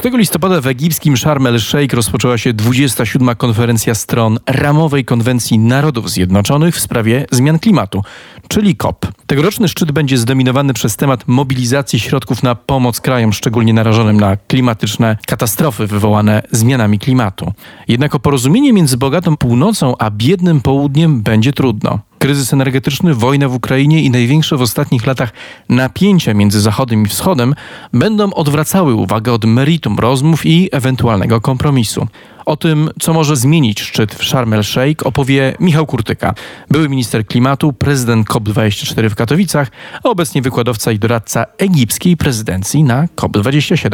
6 listopada w egipskim Sharm el-Sheikh rozpoczęła się 27. konferencja stron ramowej konwencji Narodów Zjednoczonych w sprawie zmian klimatu, czyli COP. Tegoroczny szczyt będzie zdominowany przez temat mobilizacji środków na pomoc krajom szczególnie narażonym na klimatyczne katastrofy wywołane zmianami klimatu. Jednak o porozumienie między bogatą północą a biednym południem będzie trudno. Kryzys energetyczny, wojna w Ukrainie i największe w ostatnich latach napięcia między Zachodem i Wschodem będą odwracały uwagę od meritum rozmów i ewentualnego kompromisu. O tym, co może zmienić szczyt w Sharm el-Sheikh, opowie Michał Kurtyka, były minister klimatu, prezydent COP24 w Katowicach, a obecnie wykładowca i doradca egipskiej prezydencji na COP27.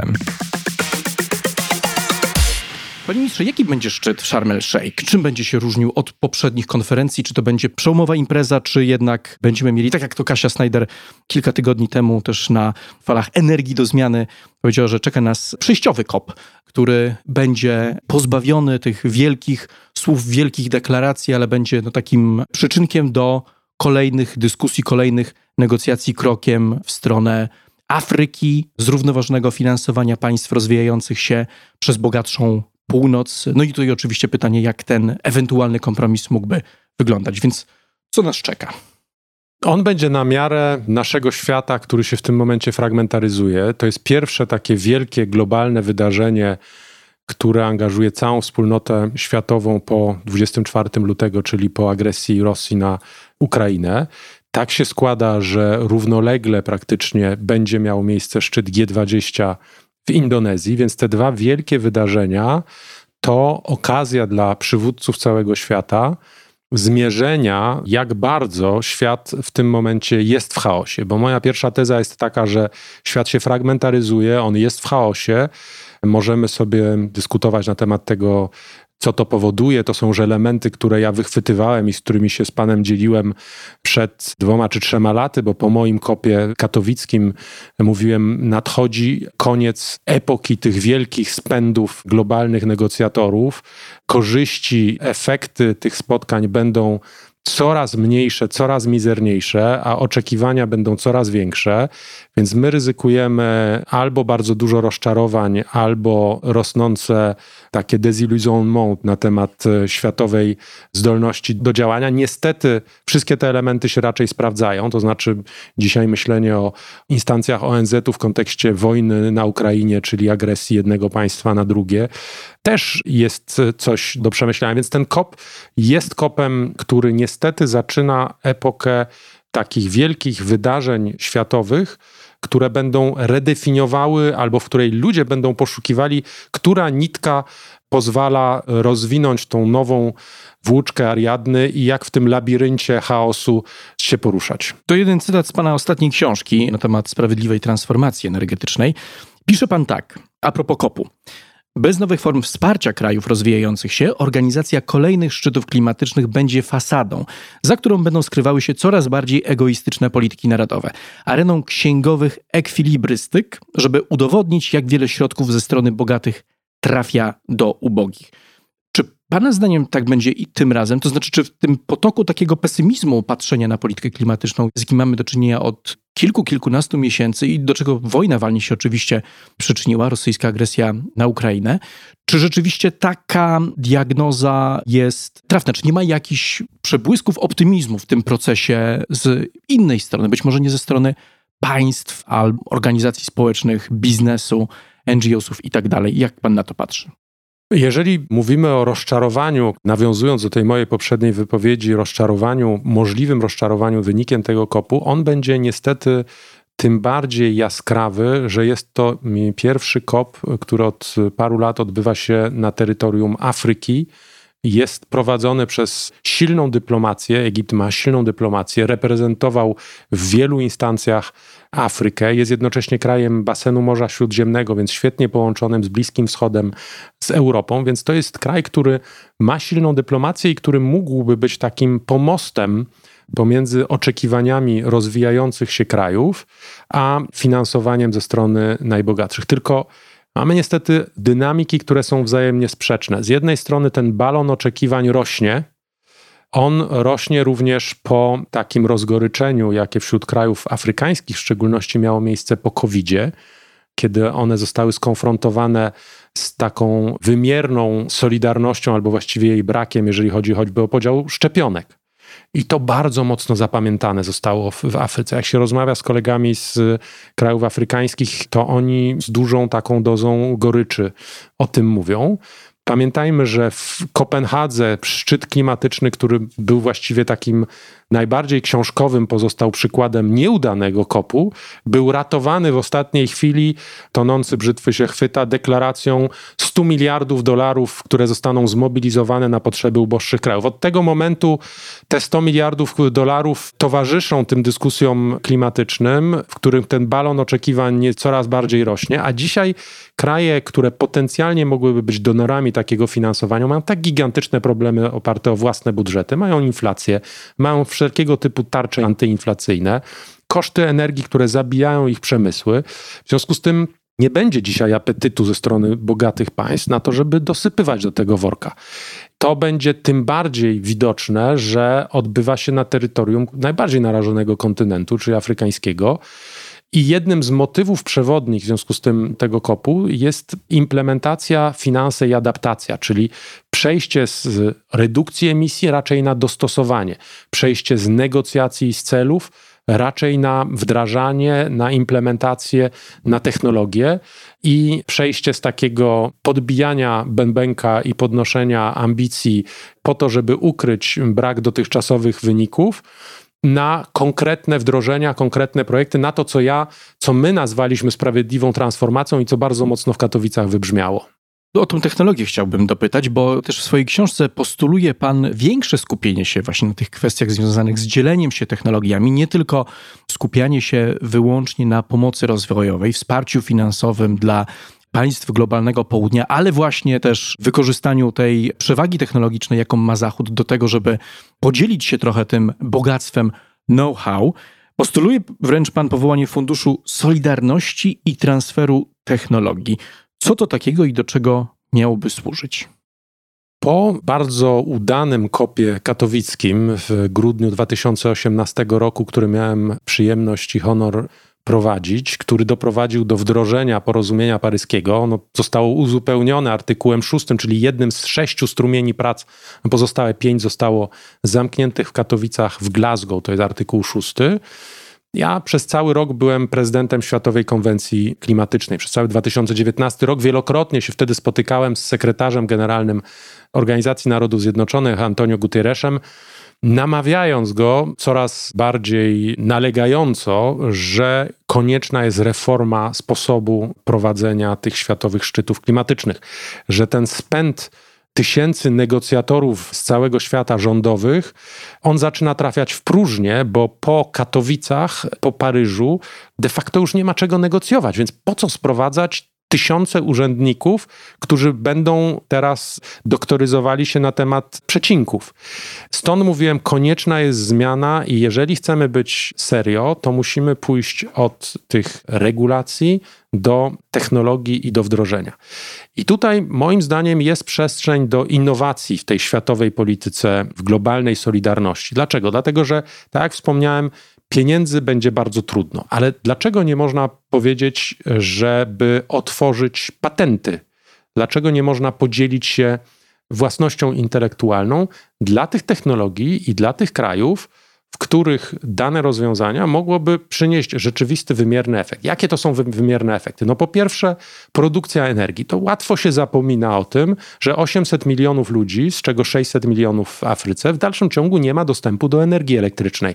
Panie ministrze, jaki będzie szczyt w Sharm el-Sheikh? Czym będzie się różnił od poprzednich konferencji? Czy to będzie przełomowa impreza, czy jednak będziemy mieli, tak jak to Kasia Snyder kilka tygodni temu też na falach energii do zmiany powiedziała, że czeka nas przejściowy COP, który będzie pozbawiony tych wielkich słów, wielkich deklaracji, ale będzie takim przyczynkiem do kolejnych dyskusji, kolejnych negocjacji, krokiem w stronę Afryki, zrównoważonego finansowania państw rozwijających się przez bogatszą północ. No i tutaj oczywiście pytanie, jak ten ewentualny kompromis mógłby wyglądać. Więc co nas czeka? On będzie na miarę naszego świata, który się w tym momencie fragmentaryzuje. To jest pierwsze takie wielkie, globalne wydarzenie, które angażuje całą wspólnotę światową po 24 lutego, czyli po agresji Rosji na Ukrainę. Tak się składa, że równolegle praktycznie będzie miał miejsce szczyt G20 w Indonezji, więc te dwa wielkie wydarzenia to okazja dla przywódców całego świata zmierzenia, jak bardzo świat w tym momencie jest w chaosie. Bo moja pierwsza teza jest taka, że świat się fragmentaryzuje, on jest w chaosie. Możemy sobie dyskutować na temat tego, co to powoduje. To są już elementy, które ja wychwytywałem i z którymi się z panem dzieliłem przed 2 czy 3 laty, bo po moim kopie katowickim mówiłem, nadchodzi koniec epoki tych wielkich spędów globalnych negocjatorów. Korzyści, efekty tych spotkań będą coraz mniejsze, coraz mizerniejsze, a oczekiwania będą coraz większe, więc my ryzykujemy albo bardzo dużo rozczarowań, albo rosnące takie desillusionment na temat światowej zdolności do działania. Niestety wszystkie te elementy się raczej sprawdzają, to znaczy dzisiaj myślenie o instancjach ONZ-u w kontekście wojny na Ukrainie, czyli agresji jednego państwa na drugie, też jest coś do przemyślenia, więc ten COP jest COP-em, który niestety zaczyna epokę takich wielkich wydarzeń światowych, które będą redefiniowały albo w której ludzie będą poszukiwali, która nitka pozwala rozwinąć tą nową włóczkę Ariadny i jak w tym labiryncie chaosu się poruszać. To jeden cytat z pana ostatniej książki na temat sprawiedliwej transformacji energetycznej. Pisze pan tak, a propos COP-u. Bez nowych form wsparcia krajów rozwijających się, organizacja kolejnych szczytów klimatycznych będzie fasadą, za którą będą skrywały się coraz bardziej egoistyczne polityki narodowe, areną księgowych ekwilibrystyk, żeby udowodnić, jak wiele środków ze strony bogatych trafia do ubogich. Czy pana zdaniem tak będzie i tym razem? To znaczy, czy w tym potoku takiego pesymizmu patrzenia na politykę klimatyczną, z jakim mamy do czynienia od kilkunastu miesięcy i do czego wojna w Ukrainie się oczywiście przyczyniła, rosyjska agresja na Ukrainę, czy rzeczywiście taka diagnoza jest trafna? Czy nie ma jakichś przebłysków optymizmu w tym procesie z innej strony? Być może nie ze strony państw, albo organizacji społecznych, biznesu, NGO-sów i tak dalej. Jak pan na to patrzy? Jeżeli mówimy o rozczarowaniu, nawiązując do tej mojej poprzedniej wypowiedzi, możliwym rozczarowaniu wynikiem tego COP-u, on będzie niestety tym bardziej jaskrawy, że jest to pierwszy COP, który od paru lat odbywa się na terytorium Afryki, jest prowadzony przez silną dyplomację. Egipt ma silną dyplomację, reprezentował w wielu instancjach Afrykę, jest jednocześnie krajem basenu Morza Śródziemnego, więc świetnie połączonym z Bliskim Wschodem, z Europą, więc to jest kraj, który ma silną dyplomację i który mógłby być takim pomostem pomiędzy oczekiwaniami rozwijających się krajów, a finansowaniem ze strony najbogatszych. Tylko mamy niestety dynamiki, które są wzajemnie sprzeczne. Z jednej strony ten balon oczekiwań rośnie. On rośnie również po takim rozgoryczeniu, jakie wśród krajów afrykańskich w szczególności miało miejsce po COVID-zie, kiedy one zostały skonfrontowane z taką wymierną solidarnością albo właściwie jej brakiem, jeżeli chodzi choćby o podział szczepionek. I to bardzo mocno zapamiętane zostało w Afryce. Jak się rozmawia z kolegami z krajów afrykańskich, to oni z dużą taką dozą goryczy o tym mówią. Pamiętajmy, że w Kopenhadze szczyt klimatyczny, który był właściwie takim najbardziej książkowym, pozostał przykładem nieudanego COP-u, był ratowany w ostatniej chwili, tonący brzytwy się chwyta, deklaracją $100 miliardów, które zostaną zmobilizowane na potrzeby uboższych krajów. Od tego momentu te $100 miliardów towarzyszą tym dyskusjom klimatycznym, w którym ten balon oczekiwań coraz bardziej rośnie, a dzisiaj kraje, które potencjalnie mogłyby być donorami takiego finansowania, mają tak gigantyczne problemy oparte o własne budżety, mają inflację, mają wszelkiego typu tarcze antyinflacyjne, koszty energii, które zabijają ich przemysły. W związku z tym nie będzie dzisiaj apetytu ze strony bogatych państw na to, żeby dosypywać do tego worka. To będzie tym bardziej widoczne, że odbywa się na terytorium najbardziej narażonego kontynentu, czyli afrykańskiego. I jednym z motywów przewodnich w związku z tym tego COP-u jest implementacja, finanse i adaptacja, czyli przejście z redukcji emisji raczej na dostosowanie, przejście z negocjacji i z celów raczej na wdrażanie, na implementację, na technologię i przejście z takiego podbijania bębenka i podnoszenia ambicji po to, żeby ukryć brak dotychczasowych wyników, na konkretne wdrożenia, konkretne projekty, na to, co my nazwaliśmy sprawiedliwą transformacją i co bardzo mocno w Katowicach wybrzmiało. O tą technologię chciałbym dopytać, bo też w swojej książce postuluje pan większe skupienie się właśnie na tych kwestiach związanych z dzieleniem się technologiami, nie tylko skupianie się wyłącznie na pomocy rozwojowej, wsparciu finansowym dla państw globalnego południa, ale właśnie też wykorzystaniu tej przewagi technologicznej, jaką ma Zachód, do tego, żeby podzielić się trochę tym bogactwem know-how. Postuluje wręcz pan powołanie Funduszu Solidarności i Transferu Technologii. Co to takiego i do czego miałoby służyć? Po bardzo udanym COP-ie katowickim w grudniu 2018 roku, który miałem przyjemność i honor prowadzić, który doprowadził do wdrożenia porozumienia paryskiego. Ono zostało uzupełnione artykułem 6, czyli jednym z 6 strumieni prac. Pozostałe 5 zostało zamkniętych w Katowicach, w Glasgow, to jest artykuł 6. Ja przez cały rok byłem prezydentem Światowej Konwencji Klimatycznej. Przez cały 2019 rok wielokrotnie się wtedy spotykałem z sekretarzem generalnym Organizacji Narodów Zjednoczonych, Antonio Guterresem, namawiając go coraz bardziej nalegająco, że konieczna jest reforma sposobu prowadzenia tych światowych szczytów klimatycznych, że ten spęd tysięcy negocjatorów z całego świata rządowych, on zaczyna trafiać w próżnię, bo po Katowicach, po Paryżu de facto już nie ma czego negocjować, więc po co sprowadzać tysiące urzędników, którzy będą teraz doktoryzowali się na temat przecinków. Stąd mówiłem, konieczna jest zmiana i jeżeli chcemy być serio, to musimy pójść od tych regulacji do technologii i do wdrożenia. I tutaj moim zdaniem jest przestrzeń do innowacji w tej światowej polityce, w globalnej solidarności. Dlaczego? Dlatego, że tak jak wspomniałem, pieniędzy będzie bardzo trudno. Ale dlaczego nie można powiedzieć, żeby otworzyć patenty? Dlaczego nie można podzielić się własnością intelektualną dla tych technologii i dla tych krajów, w których dane rozwiązania mogłoby przynieść rzeczywisty, wymierny efekt. Jakie to są wymierne efekty? No po pierwsze, produkcja energii. To łatwo się zapomina o tym, że 800 milionów ludzi, z czego 600 milionów w Afryce, w dalszym ciągu nie ma dostępu do energii elektrycznej.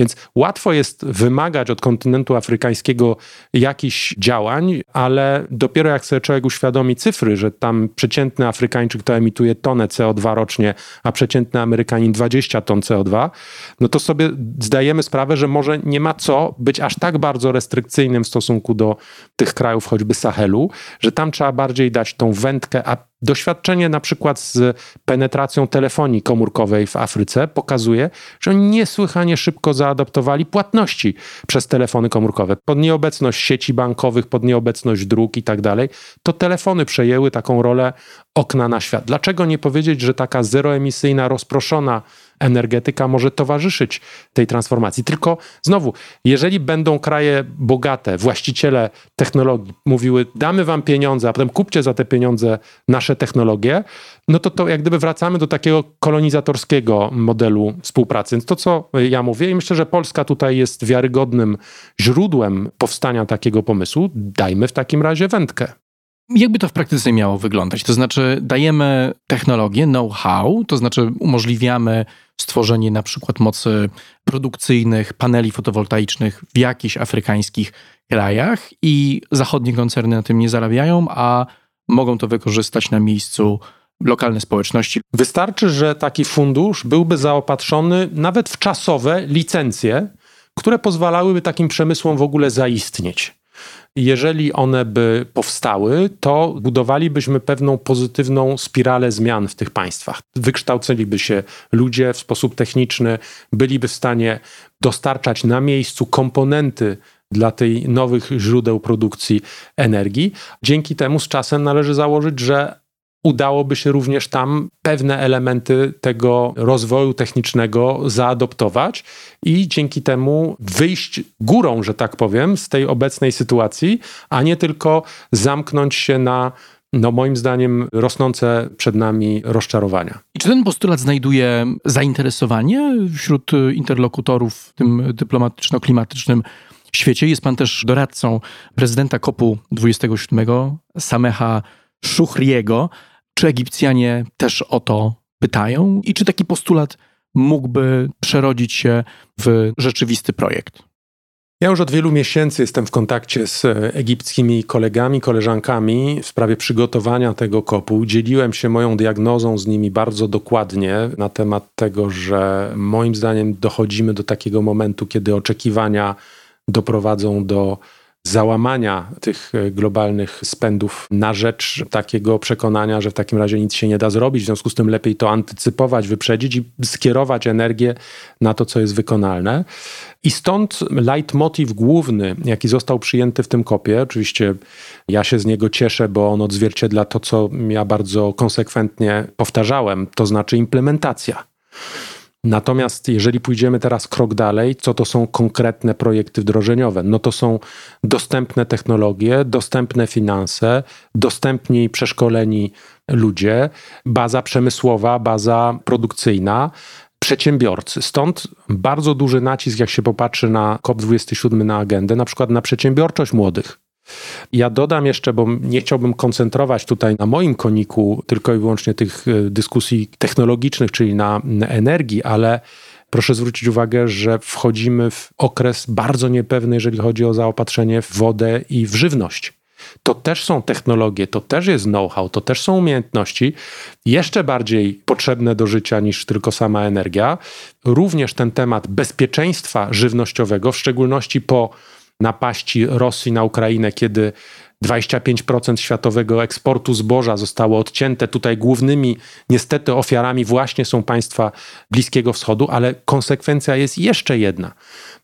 Więc łatwo jest wymagać od kontynentu afrykańskiego jakichś działań, ale dopiero jak sobie człowiek uświadomi cyfry, że tam przeciętny Afrykańczyk to emituje tonę CO2 rocznie, a przeciętny Amerykanin 20 ton CO2, no to sobie zdajemy sprawę, że może nie ma co być aż tak bardzo restrykcyjnym w stosunku do tych krajów, choćby Sahelu, że tam trzeba bardziej dać tą wędkę, a doświadczenie na przykład z penetracją telefonii komórkowej w Afryce pokazuje, że oni niesłychanie szybko zaadoptowali płatności przez telefony komórkowe. Pod nieobecność sieci bankowych, pod nieobecność dróg i tak dalej, to telefony przejęły taką rolę okna na świat. Dlaczego nie powiedzieć, że taka zeroemisyjna, rozproszona energetyka może towarzyszyć tej transformacji? Tylko znowu, jeżeli będą kraje bogate, właściciele technologii mówiły, damy wam pieniądze, a potem kupcie za te pieniądze nasze technologie, no to jak gdyby wracamy do takiego kolonizatorskiego modelu współpracy. Więc to, co ja mówię, i myślę, że Polska tutaj jest wiarygodnym źródłem powstania takiego pomysłu, dajmy w takim razie wędkę. Jakby to w praktyce miało wyglądać? To znaczy dajemy technologię, know-how, to znaczy umożliwiamy stworzenie na przykład mocy produkcyjnych paneli fotowoltaicznych w jakichś afrykańskich krajach i zachodnie koncerny na tym nie zarabiają, a mogą to wykorzystać na miejscu lokalne społeczności. Wystarczy, że taki fundusz byłby zaopatrzony nawet w czasowe licencje, które pozwalałyby takim przemysłom w ogóle zaistnieć. Jeżeli one by powstały, to budowalibyśmy pewną pozytywną spiralę zmian w tych państwach. Wykształciliby się ludzie w sposób techniczny, byliby w stanie dostarczać na miejscu komponenty dla tych nowych źródeł produkcji energii. Dzięki temu z czasem należy założyć, że udałoby się również tam pewne elementy tego rozwoju technicznego zaadoptować i dzięki temu wyjść górą, że tak powiem, z tej obecnej sytuacji, a nie tylko zamknąć się na, no moim zdaniem, rosnące przed nami rozczarowania. I czy ten postulat znajduje zainteresowanie wśród interlokutorów w tym dyplomatyczno-klimatycznym świecie? Jest pan też doradcą prezydenta COP-u 27, Sameha Szuchriego. Czy Egipcjanie też o to pytają? I czy taki postulat mógłby przerodzić się w rzeczywisty projekt? Ja już od wielu miesięcy jestem w kontakcie z egipskimi kolegami, koleżankami w sprawie przygotowania tego COP-u. Dzieliłem się moją diagnozą z nimi bardzo dokładnie na temat tego, że moim zdaniem dochodzimy do takiego momentu, kiedy oczekiwania doprowadzą do załamania tych globalnych spędów na rzecz takiego przekonania, że w takim razie nic się nie da zrobić, w związku z tym lepiej to antycypować, wyprzedzić i skierować energię na to, co jest wykonalne. I stąd leitmotiv główny, jaki został przyjęty w tym COP-ie, oczywiście ja się z niego cieszę, bo on odzwierciedla to, co ja bardzo konsekwentnie powtarzałem, to znaczy implementacja. Natomiast jeżeli pójdziemy teraz krok dalej, co to są konkretne projekty wdrożeniowe? No to są dostępne technologie, dostępne finanse, dostępni i przeszkoleni ludzie, baza przemysłowa, baza produkcyjna, przedsiębiorcy. Stąd bardzo duży nacisk, jak się popatrzy na COP27, na agendę, na przykład na przedsiębiorczość młodych. Ja dodam jeszcze, bo nie chciałbym koncentrować tutaj na moim koniku tylko i wyłącznie tych dyskusji technologicznych, czyli na energii, ale proszę zwrócić uwagę, że wchodzimy w okres bardzo niepewny, jeżeli chodzi o zaopatrzenie w wodę i w żywność. To też są technologie, to też jest know-how, to też są umiejętności jeszcze bardziej potrzebne do życia niż tylko sama energia. Również ten temat bezpieczeństwa żywnościowego, w szczególności po napaści Rosji na Ukrainę, kiedy 25% światowego eksportu zboża zostało odcięte. Tutaj głównymi niestety ofiarami właśnie są państwa Bliskiego Wschodu, ale konsekwencja jest jeszcze jedna.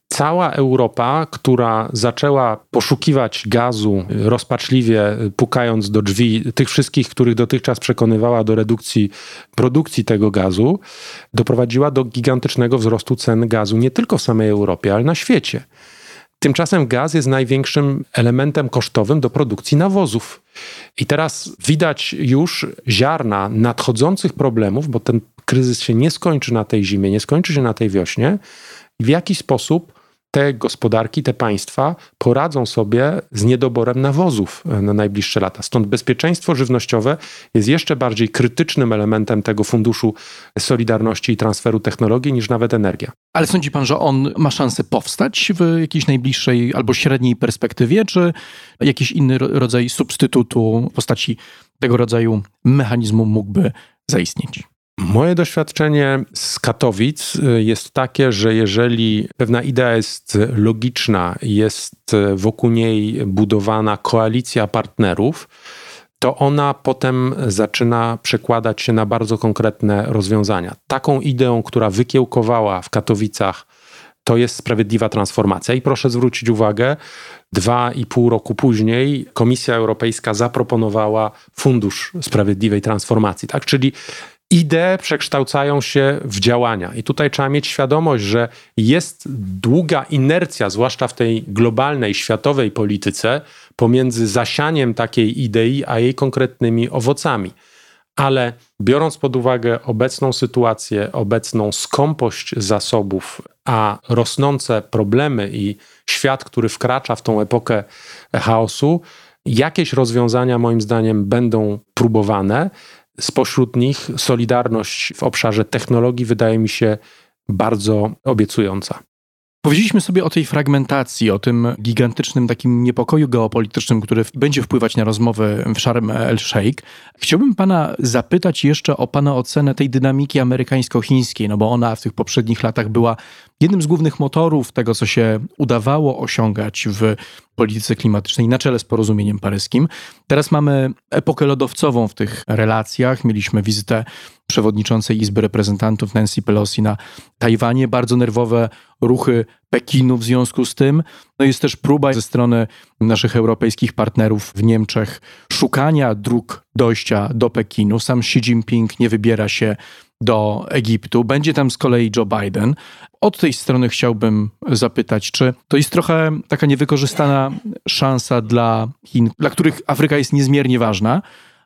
Cała Europa, która zaczęła poszukiwać gazu rozpaczliwie, pukając do drzwi tych wszystkich, których dotychczas przekonywała do redukcji produkcji tego gazu, doprowadziła do gigantycznego wzrostu cen gazu nie tylko w samej Europie, ale na świecie. Tymczasem gaz jest największym elementem kosztowym do produkcji nawozów. I teraz widać już ziarna nadchodzących problemów, bo ten kryzys się nie skończy na tej zimie, nie skończy się na tej wiośnie, w jaki sposób te gospodarki, te państwa poradzą sobie z niedoborem nawozów na najbliższe lata. Stąd bezpieczeństwo żywnościowe jest jeszcze bardziej krytycznym elementem tego Funduszu Solidarności i Transferu Technologii niż nawet energia. Ale sądzi pan, że on ma szansę powstać w jakiejś najbliższej albo średniej perspektywie, czy jakiś inny rodzaj substytutu w postaci tego rodzaju mechanizmu mógłby zaistnieć? Moje doświadczenie z Katowic jest takie, że jeżeli pewna idea jest logiczna, jest wokół niej budowana koalicja partnerów, to ona potem zaczyna przekładać się na bardzo konkretne rozwiązania. Taką ideą, która wykiełkowała w Katowicach, to jest sprawiedliwa transformacja. I proszę zwrócić uwagę, 2,5 roku później Komisja Europejska zaproponowała Fundusz Sprawiedliwej Transformacji, tak? Czyli idee przekształcają się w działania i tutaj trzeba mieć świadomość, że jest długa inercja, zwłaszcza w tej globalnej, światowej polityce, pomiędzy zasianiem takiej idei, a jej konkretnymi owocami. Ale biorąc pod uwagę obecną sytuację, obecną skąpość zasobów, a rosnące problemy i świat, który wkracza w tą epokę chaosu, jakieś rozwiązania moim zdaniem będą próbowane. Spośród nich solidarność w obszarze technologii wydaje mi się bardzo obiecująca. Powiedzieliśmy sobie o tej fragmentacji, o tym gigantycznym takim niepokoju geopolitycznym, który będzie wpływać na rozmowy w Sharm el-Sheikh. Chciałbym pana zapytać jeszcze o pana ocenę tej dynamiki amerykańsko-chińskiej, no bo ona w tych poprzednich latach była jednym z głównych motorów tego, co się udawało osiągać w polityce klimatycznej na czele z porozumieniem paryskim. Teraz mamy epokę lodowcową w tych relacjach. Mieliśmy wizytę przewodniczącej Izby Reprezentantów Nancy Pelosi na Tajwanie. Bardzo nerwowe ruchy Pekinu w związku z tym. No jest też próba ze strony naszych europejskich partnerów w Niemczech szukania dróg dojścia do Pekinu. Sam Xi Jinping nie wybiera się do Egiptu. Będzie tam z kolei Joe Biden. Od tej strony chciałbym zapytać, czy to jest trochę taka niewykorzystana szansa dla Chin, dla których Afryka jest niezmiernie ważna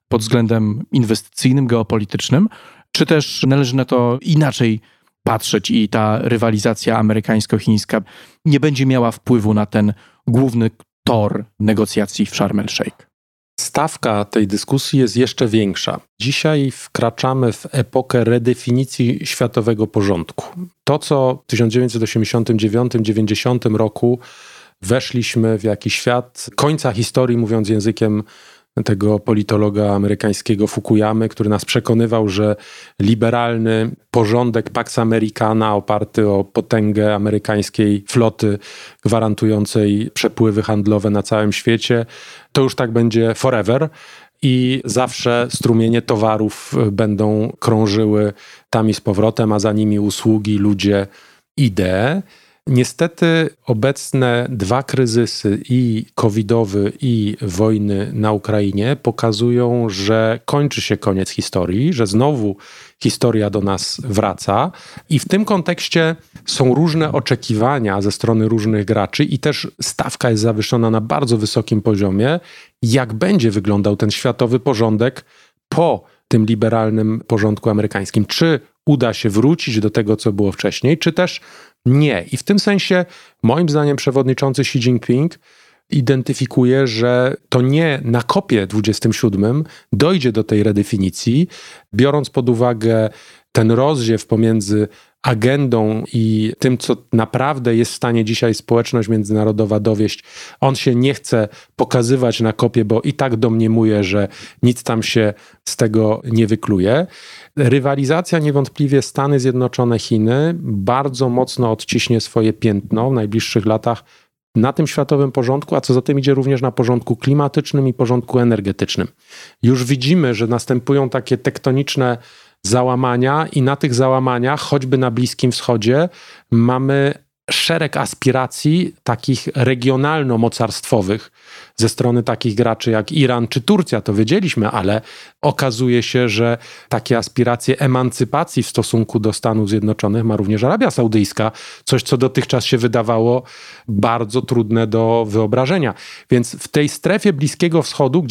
pod względem inwestycyjnym, geopolitycznym, czy też należy na to inaczej patrzeć i ta rywalizacja amerykańsko-chińska nie będzie miała wpływu na ten główny tor negocjacji w Sharm el-Sheikh? Stawka tej dyskusji jest jeszcze większa. Dzisiaj wkraczamy w epokę redefinicji światowego porządku. To, co w 1989-90 roku weszliśmy w jakiś świat końca historii, mówiąc językiem tego politologa amerykańskiego Fukuyamy, który nas przekonywał, że liberalny porządek Pax Americana oparty o potęgę amerykańskiej floty gwarantującej przepływy handlowe na całym świecie, to już tak będzie forever i zawsze strumienie towarów będą krążyły tam i z powrotem, a za nimi usługi, ludzie, idee. Niestety obecne dwa kryzysy, i covidowy, i wojny na Ukrainie, pokazują, że kończy się koniec historii, że znowu historia do nas wraca i w tym kontekście są różne oczekiwania ze strony różnych graczy i też stawka jest zawyżona na bardzo wysokim poziomie, jak będzie wyglądał ten światowy porządek po tym liberalnym porządku amerykańskim. Czy uda się wrócić do tego, co było wcześniej, czy też nie. I w tym sensie moim zdaniem przewodniczący Xi Jinping identyfikuje, że to nie na COP27 dojdzie do tej redefinicji, biorąc pod uwagę ten rozdźwięk pomiędzy agendą i tym, co naprawdę jest w stanie dzisiaj społeczność międzynarodowa dowieść. On się nie chce pokazywać na kopie, bo i tak domniemuje, że nic tam się z tego nie wykluje. Rywalizacja niewątpliwie Stany Zjednoczone, Chiny bardzo mocno odciśnie swoje piętno w najbliższych latach na tym światowym porządku, a co za tym idzie również na porządku klimatycznym i porządku energetycznym. Już widzimy, że następują takie tektoniczne załamania i na tych załamaniach, choćby na Bliskim Wschodzie, mamy szereg aspiracji takich regionalno-mocarstwowych ze strony takich graczy jak Iran czy Turcja, to wiedzieliśmy, ale okazuje się, że takie aspiracje emancypacji w stosunku do Stanów Zjednoczonych ma również Arabia Saudyjska, coś co dotychczas się wydawało bardzo trudne do wyobrażenia. Więc w tej strefie Bliskiego Wschodu,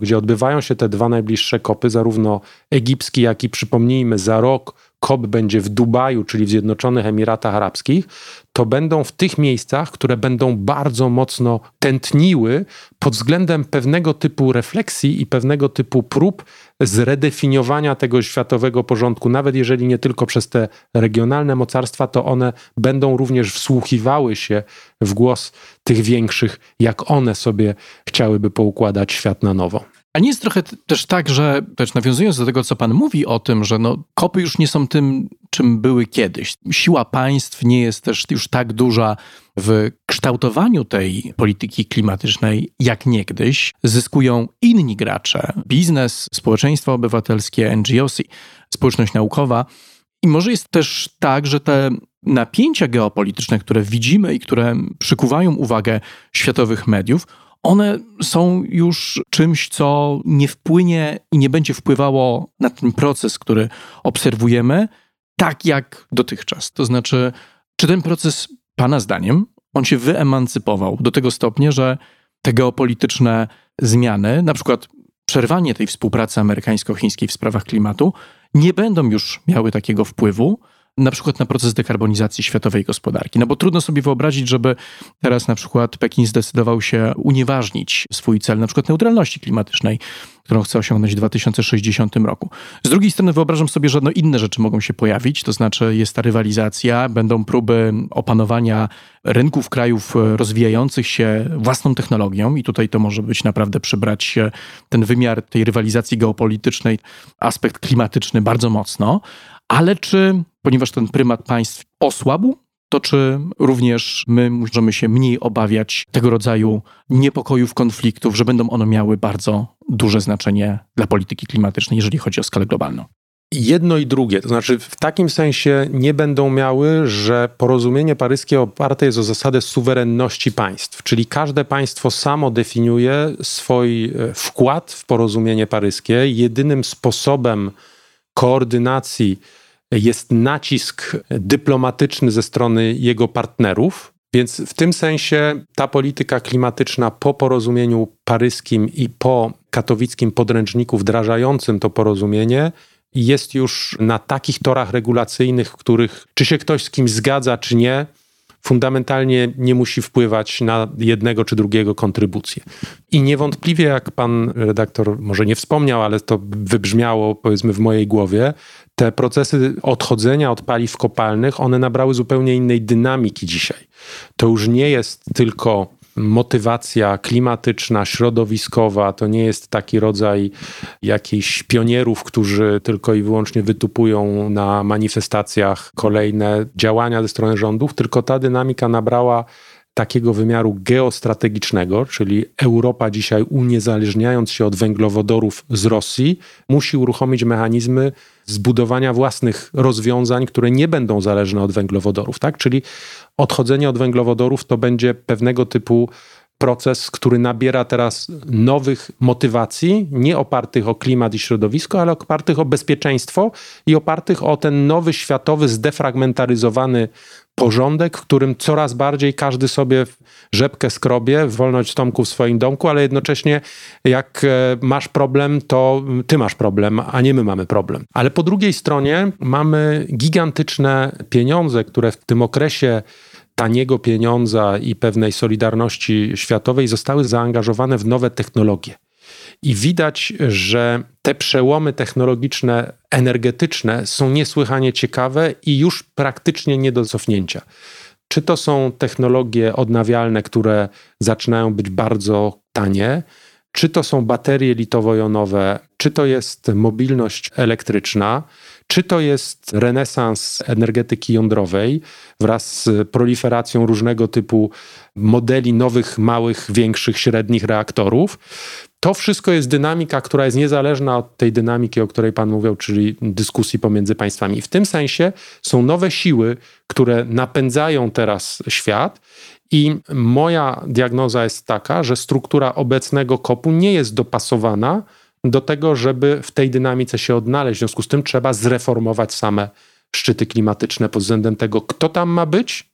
gdzie odbywają się te dwa najbliższe kopy, zarówno egipski, jak i przypomnijmy za rok COP będzie w Dubaju, czyli w Zjednoczonych Emiratach Arabskich, to będą w tych miejscach, które będą bardzo mocno tętniły pod względem pewnego typu refleksji i pewnego typu prób zredefiniowania tego światowego porządku. Nawet jeżeli nie tylko przez te regionalne mocarstwa, to one będą również wsłuchiwały się w głos tych większych, jak one sobie chciałyby poukładać świat na nowo. A nie jest trochę też tak, że też nawiązując do tego, co pan mówi o tym, że kopy już nie są tym, czym były kiedyś. Siła państw nie jest też już tak duża w kształtowaniu tej polityki klimatycznej jak niegdyś. Zyskują inni gracze, biznes, społeczeństwo obywatelskie, NGOs, społeczność naukowa. I może jest też tak, że te napięcia geopolityczne, które widzimy i które przykuwają uwagę światowych mediów, one są już czymś, co nie wpłynie i nie będzie wpływało na ten proces, który obserwujemy, tak jak dotychczas. To znaczy, czy ten proces, pana zdaniem, on się wyemancypował do tego stopnia, że te geopolityczne zmiany, na przykład przerwanie tej współpracy amerykańsko-chińskiej w sprawach klimatu, nie będą już miały takiego wpływu, na przykład na proces dekarbonizacji światowej gospodarki. Bo trudno sobie wyobrazić, żeby teraz na przykład Pekin zdecydował się unieważnić swój cel na przykład neutralności klimatycznej, którą chce osiągnąć w 2060 roku. Z drugiej strony wyobrażam sobie, że inne rzeczy mogą się pojawić, to znaczy jest ta rywalizacja, będą próby opanowania rynków krajów rozwijających się własną technologią i tutaj to może być naprawdę przybrać ten wymiar tej rywalizacji geopolitycznej, aspekt klimatyczny bardzo mocno. Ale czy, ponieważ ten prymat państw osłabł, to czy również my możemy się mniej obawiać tego rodzaju niepokojów, konfliktów, że będą one miały bardzo duże znaczenie dla polityki klimatycznej, jeżeli chodzi o skalę globalną? Jedno i drugie, to znaczy w takim sensie nie będą miały, że porozumienie paryskie oparte jest o zasadę suwerenności państw, czyli każde państwo samo definiuje swój wkład w porozumienie paryskie. Jedynym sposobem koordynacji jest nacisk dyplomatyczny ze strony jego partnerów, więc w tym sensie ta polityka klimatyczna po porozumieniu paryskim i po katowickim podręczniku wdrażającym to porozumienie jest już na takich torach regulacyjnych, w których czy się ktoś z kimś zgadza, czy nie, fundamentalnie nie musi wpływać na jednego czy drugiego kontrybucję. I niewątpliwie, jak pan redaktor może nie wspomniał, ale to wybrzmiało powiedzmy w mojej głowie, te procesy odchodzenia od paliw kopalnych, one nabrały zupełnie innej dynamiki dzisiaj. To już nie jest tylko motywacja klimatyczna, środowiskowa, to nie jest taki rodzaj jakichś pionierów, którzy tylko i wyłącznie wytupują na manifestacjach kolejne działania ze strony rządów, tylko ta dynamika nabrała takiego wymiaru geostrategicznego, czyli Europa dzisiaj, uniezależniając się od węglowodorów z Rosji, musi uruchomić mechanizmy zbudowania własnych rozwiązań, które nie będą zależne od węglowodorów, tak? Czyli odchodzenie od węglowodorów to będzie pewnego typu proces, który nabiera teraz nowych motywacji, nie opartych o klimat i środowisko, ale opartych o bezpieczeństwo i opartych o ten nowy, światowy, zdefragmentaryzowany porządek, w którym coraz bardziej każdy sobie rzepkę skrobie, wolność Tomku w swoim domku, ale jednocześnie jak masz problem, to ty masz problem, a nie my mamy problem. Ale po drugiej stronie mamy gigantyczne pieniądze, które w tym okresie taniego pieniądza i pewnej solidarności światowej zostały zaangażowane w nowe technologie. I widać, że te przełomy technologiczne, energetyczne są niesłychanie ciekawe i już praktycznie nie do cofnięcia. Czy to są technologie odnawialne, które zaczynają być bardzo tanie, czy to są baterie litowo-jonowe, czy to jest mobilność elektryczna, czy to jest renesans energetyki jądrowej wraz z proliferacją różnego typu modeli nowych, małych, większych, średnich reaktorów. To wszystko jest dynamika, która jest niezależna od tej dynamiki, o której pan mówił, czyli dyskusji pomiędzy państwami. I w tym sensie są nowe siły, które napędzają teraz świat i moja diagnoza jest taka, że struktura obecnego COP-u nie jest dopasowana do tego, żeby w tej dynamice się odnaleźć. W związku z tym trzeba zreformować same szczyty klimatyczne pod względem tego, kto tam ma być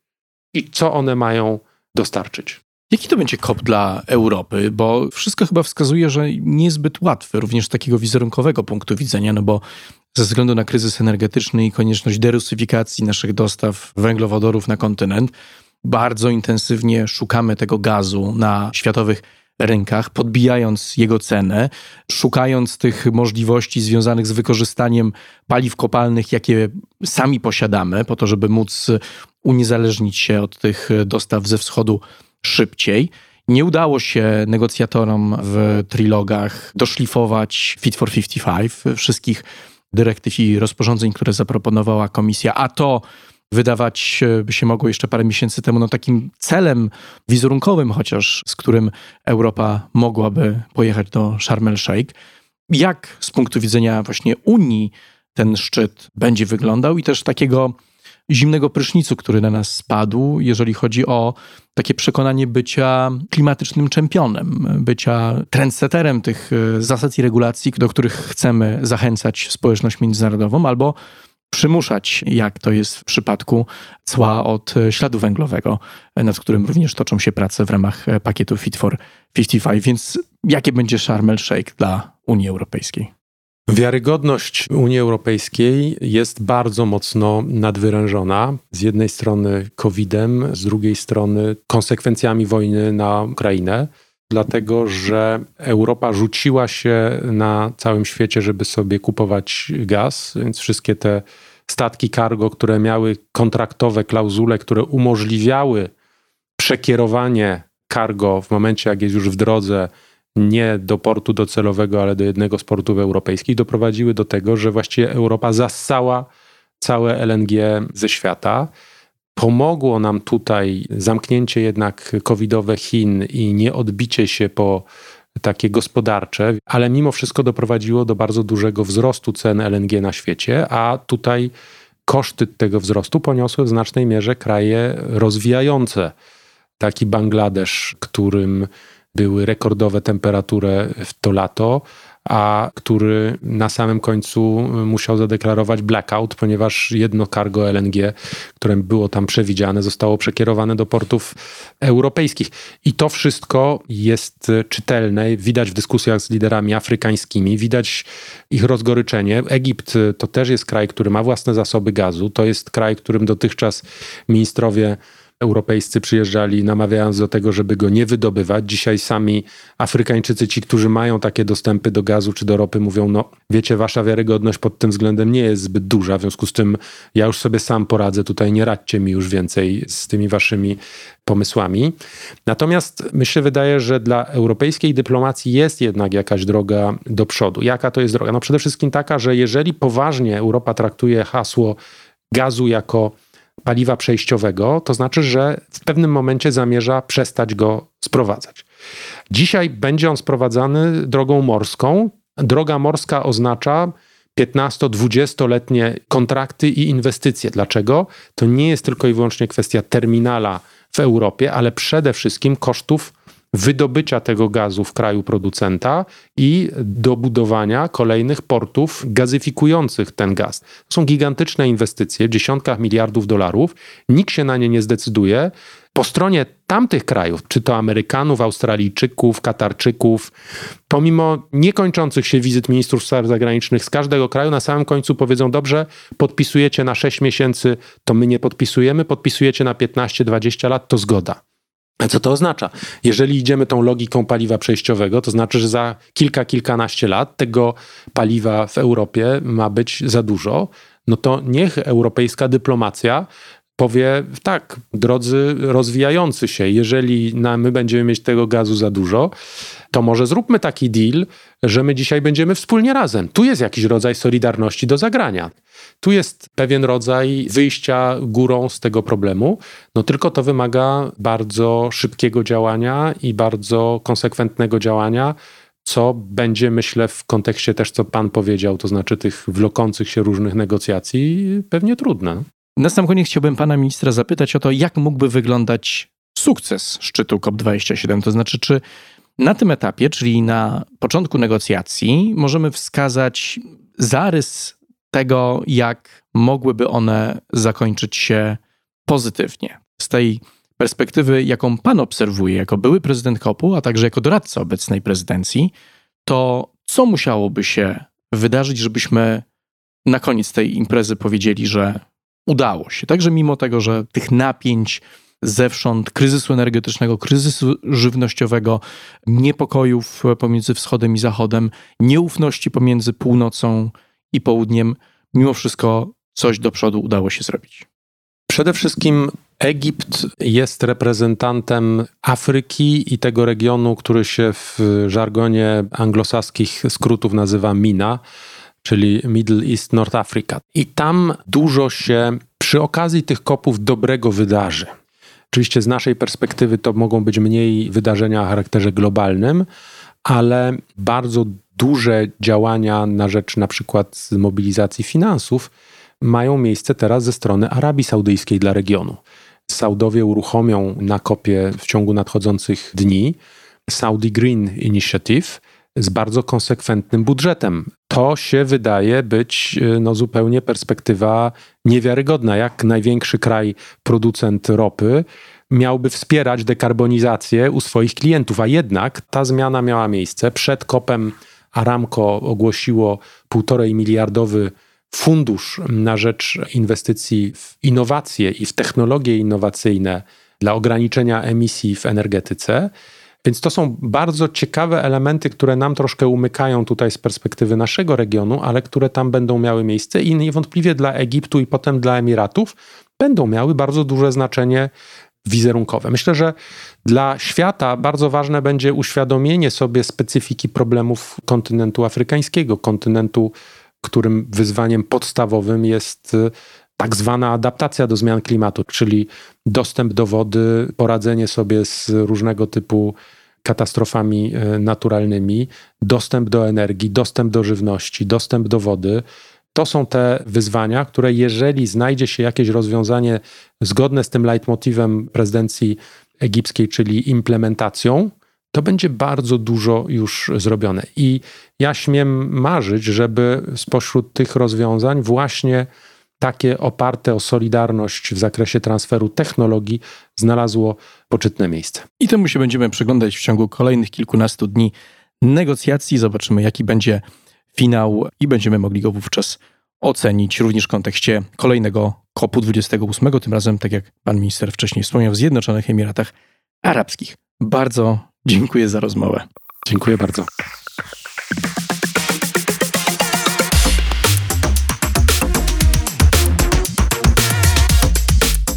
i co one mają dostarczyć. Jaki to będzie COP dla Europy? Bo wszystko chyba wskazuje, że niezbyt łatwy, również z takiego wizerunkowego punktu widzenia, no bo ze względu na kryzys energetyczny i konieczność derusyfikacji naszych dostaw węglowodorów na kontynent, bardzo intensywnie szukamy tego gazu na światowych rynkach, podbijając jego cenę, szukając tych możliwości związanych z wykorzystaniem paliw kopalnych, jakie sami posiadamy, po to, żeby móc uniezależnić się od tych dostaw ze wschodu szybciej. Nie udało się negocjatorom w trilogach doszlifować Fit for 55, wszystkich dyrektyw i rozporządzeń, które zaproponowała komisja, a to wydawać by się mogło jeszcze parę miesięcy temu takim celem wizerunkowym chociaż, z którym Europa mogłaby pojechać do Sharm el-Sheikh. Jak z punktu widzenia właśnie Unii ten szczyt będzie wyglądał i też takiego zimnego prysznicu, który na nas spadł, jeżeli chodzi o takie przekonanie bycia klimatycznym czempionem, bycia trendseterem tych zasad i regulacji, do których chcemy zachęcać społeczność międzynarodową albo przymuszać, jak to jest w przypadku cła od śladu węglowego, nad którym również toczą się prace w ramach pakietu Fit for 55. Więc jakie będzie Sharm el-Sheikh dla Unii Europejskiej? Wiarygodność Unii Europejskiej jest bardzo mocno nadwyrężona. Z jednej strony COVID-em, z drugiej strony konsekwencjami wojny na Ukrainę, dlatego że Europa rzuciła się na całym świecie, żeby sobie kupować gaz, więc wszystkie te statki cargo, które miały kontraktowe klauzule, które umożliwiały przekierowanie cargo w momencie, jak jest już w drodze, nie do portu docelowego, ale do jednego z portów europejskich, doprowadziły do tego, że właściwie Europa zassała całe LNG ze świata. Pomogło nam tutaj zamknięcie jednak covidowe Chin i nieodbicie się po takie gospodarcze, ale mimo wszystko doprowadziło do bardzo dużego wzrostu cen LNG na świecie, a tutaj koszty tego wzrostu poniosły w znacznej mierze kraje rozwijające. Taki Bangladesz, którym były rekordowe temperatury w to lato, a który na samym końcu musiał zadeklarować blackout, ponieważ jedno cargo LNG, które było tam przewidziane, zostało przekierowane do portów europejskich. I to wszystko jest czytelne, widać w dyskusjach z liderami afrykańskimi, widać ich rozgoryczenie. Egipt to też jest kraj, który ma własne zasoby gazu, to jest kraj, którym dotychczas ministrowie europejscy przyjeżdżali, namawiając do tego, żeby go nie wydobywać. Dzisiaj sami Afrykańczycy, ci, którzy mają takie dostępy do gazu czy do ropy, mówią, no wiecie, wasza wiarygodność pod tym względem nie jest zbyt duża, w związku z tym ja już sobie sam poradzę, tutaj nie radźcie mi już więcej z tymi waszymi pomysłami. Natomiast mi się wydaje, że dla europejskiej dyplomacji jest jednak jakaś droga do przodu. Jaka to jest droga? No przede wszystkim taka, że jeżeli poważnie Europa traktuje hasło gazu jako paliwa przejściowego, to znaczy, że w pewnym momencie zamierza przestać go sprowadzać. Dzisiaj będzie on sprowadzany drogą morską. Droga morska oznacza 15-20-letnie kontrakty i inwestycje. Dlaczego? To nie jest tylko i wyłącznie kwestia terminala w Europie, ale przede wszystkim kosztów wydobycia tego gazu w kraju producenta i dobudowania kolejnych portów gazyfikujących ten gaz. To są gigantyczne inwestycje w dziesiątkach miliardów dolarów. Nikt się na nie nie zdecyduje. Po stronie tamtych krajów, czy to Amerykanów, Australijczyków, Katarczyków, pomimo niekończących się wizyt ministrów spraw zagranicznych z każdego kraju, na samym końcu powiedzą, dobrze, podpisujecie na 6 miesięcy, to my nie podpisujemy, podpisujecie na 15-20 lat, to zgoda. A co to oznacza? Jeżeli idziemy tą logiką paliwa przejściowego, to znaczy, że za kilkanaście lat tego paliwa w Europie ma być za dużo, no to niech europejska dyplomacja powie, tak, drodzy rozwijający się, jeżeli my będziemy mieć tego gazu za dużo, to może zróbmy taki deal, że my dzisiaj będziemy wspólnie razem. Tu jest jakiś rodzaj solidarności do zagrania. Tu jest pewien rodzaj wyjścia górą z tego problemu, no tylko to wymaga bardzo szybkiego działania i bardzo konsekwentnego działania, co będzie, myślę, w kontekście też, co pan powiedział, to znaczy tych wlokących się różnych negocjacji, pewnie trudne. Na sam koniec chciałbym pana ministra zapytać o to, jak mógłby wyglądać sukces szczytu COP27, to znaczy, czy na tym etapie, czyli na początku negocjacji, możemy wskazać zarys tego, jak mogłyby one zakończyć się pozytywnie. Z tej perspektywy, jaką pan obserwuje jako były prezydent COP-u, a także jako doradca obecnej prezydencji, to co musiałoby się wydarzyć, żebyśmy na koniec tej imprezy powiedzieli, że udało się. Także mimo tego, że tych napięć zewsząd, kryzysu energetycznego, kryzysu żywnościowego, niepokojów pomiędzy wschodem i zachodem, nieufności pomiędzy północą i południem, mimo wszystko coś do przodu udało się zrobić. Przede wszystkim Egipt jest reprezentantem Afryki i tego regionu, który się w żargonie anglosaskich skrótów nazywa Mina, czyli Middle East North Africa. I tam dużo się przy okazji tych kopów dobrego wydarzy. Oczywiście z naszej perspektywy to mogą być mniej wydarzenia o charakterze globalnym, ale bardzo duże działania na rzecz na przykład mobilizacji finansów mają miejsce teraz ze strony Arabii Saudyjskiej dla regionu. Saudowie uruchomią na kopie w ciągu nadchodzących dni Saudi Green Initiative z bardzo konsekwentnym budżetem. To się wydaje być zupełnie perspektywa niewiarygodna, jak największy kraj producent ropy miałby wspierać dekarbonizację u swoich klientów, a jednak ta zmiana miała miejsce. Przed kopem Aramco ogłosiło 1,5 miliardowy fundusz na rzecz inwestycji w innowacje i w technologie innowacyjne dla ograniczenia emisji w energetyce. Więc to są bardzo ciekawe elementy, które nam troszkę umykają tutaj z perspektywy naszego regionu, ale które tam będą miały miejsce i niewątpliwie dla Egiptu i potem dla Emiratów będą miały bardzo duże znaczenie wizerunkowe. Myślę, że dla świata bardzo ważne będzie uświadomienie sobie specyfiki problemów kontynentu afrykańskiego, kontynentu, którym wyzwaniem podstawowym jest tak zwana adaptacja do zmian klimatu, czyli dostęp do wody, poradzenie sobie z różnego typu katastrofami naturalnymi, dostęp do energii, dostęp do żywności, dostęp do wody. To są te wyzwania, które jeżeli znajdzie się jakieś rozwiązanie zgodne z tym leitmotivem prezydencji egipskiej, czyli implementacją, to będzie bardzo dużo już zrobione. I ja śmiem marzyć, żeby spośród tych rozwiązań właśnie takie oparte o solidarność w zakresie transferu technologii znalazło poczytne miejsce. I temu się będziemy przyglądać w ciągu kolejnych kilkunastu dni negocjacji. Zobaczymy, jaki będzie finał i będziemy mogli go wówczas ocenić również w kontekście kolejnego COP-u 28, tym razem, tak jak pan minister wcześniej wspomniał, w Zjednoczonych Emiratach Arabskich. Bardzo dziękuję za rozmowę. Dziękuję bardzo.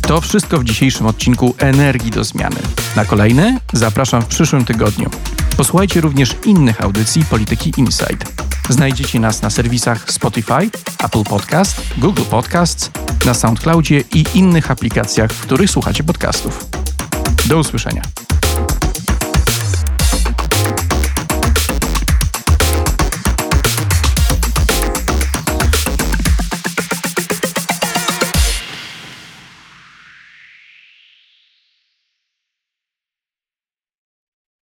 To wszystko w dzisiejszym odcinku Energii do Zmiany. Na kolejny zapraszam w przyszłym tygodniu. Posłuchajcie również innych audycji Polityki Insight. Znajdziecie nas na serwisach Spotify, Apple Podcast, Google Podcasts, na SoundCloudzie i innych aplikacjach, w których słuchacie podcastów. Do usłyszenia.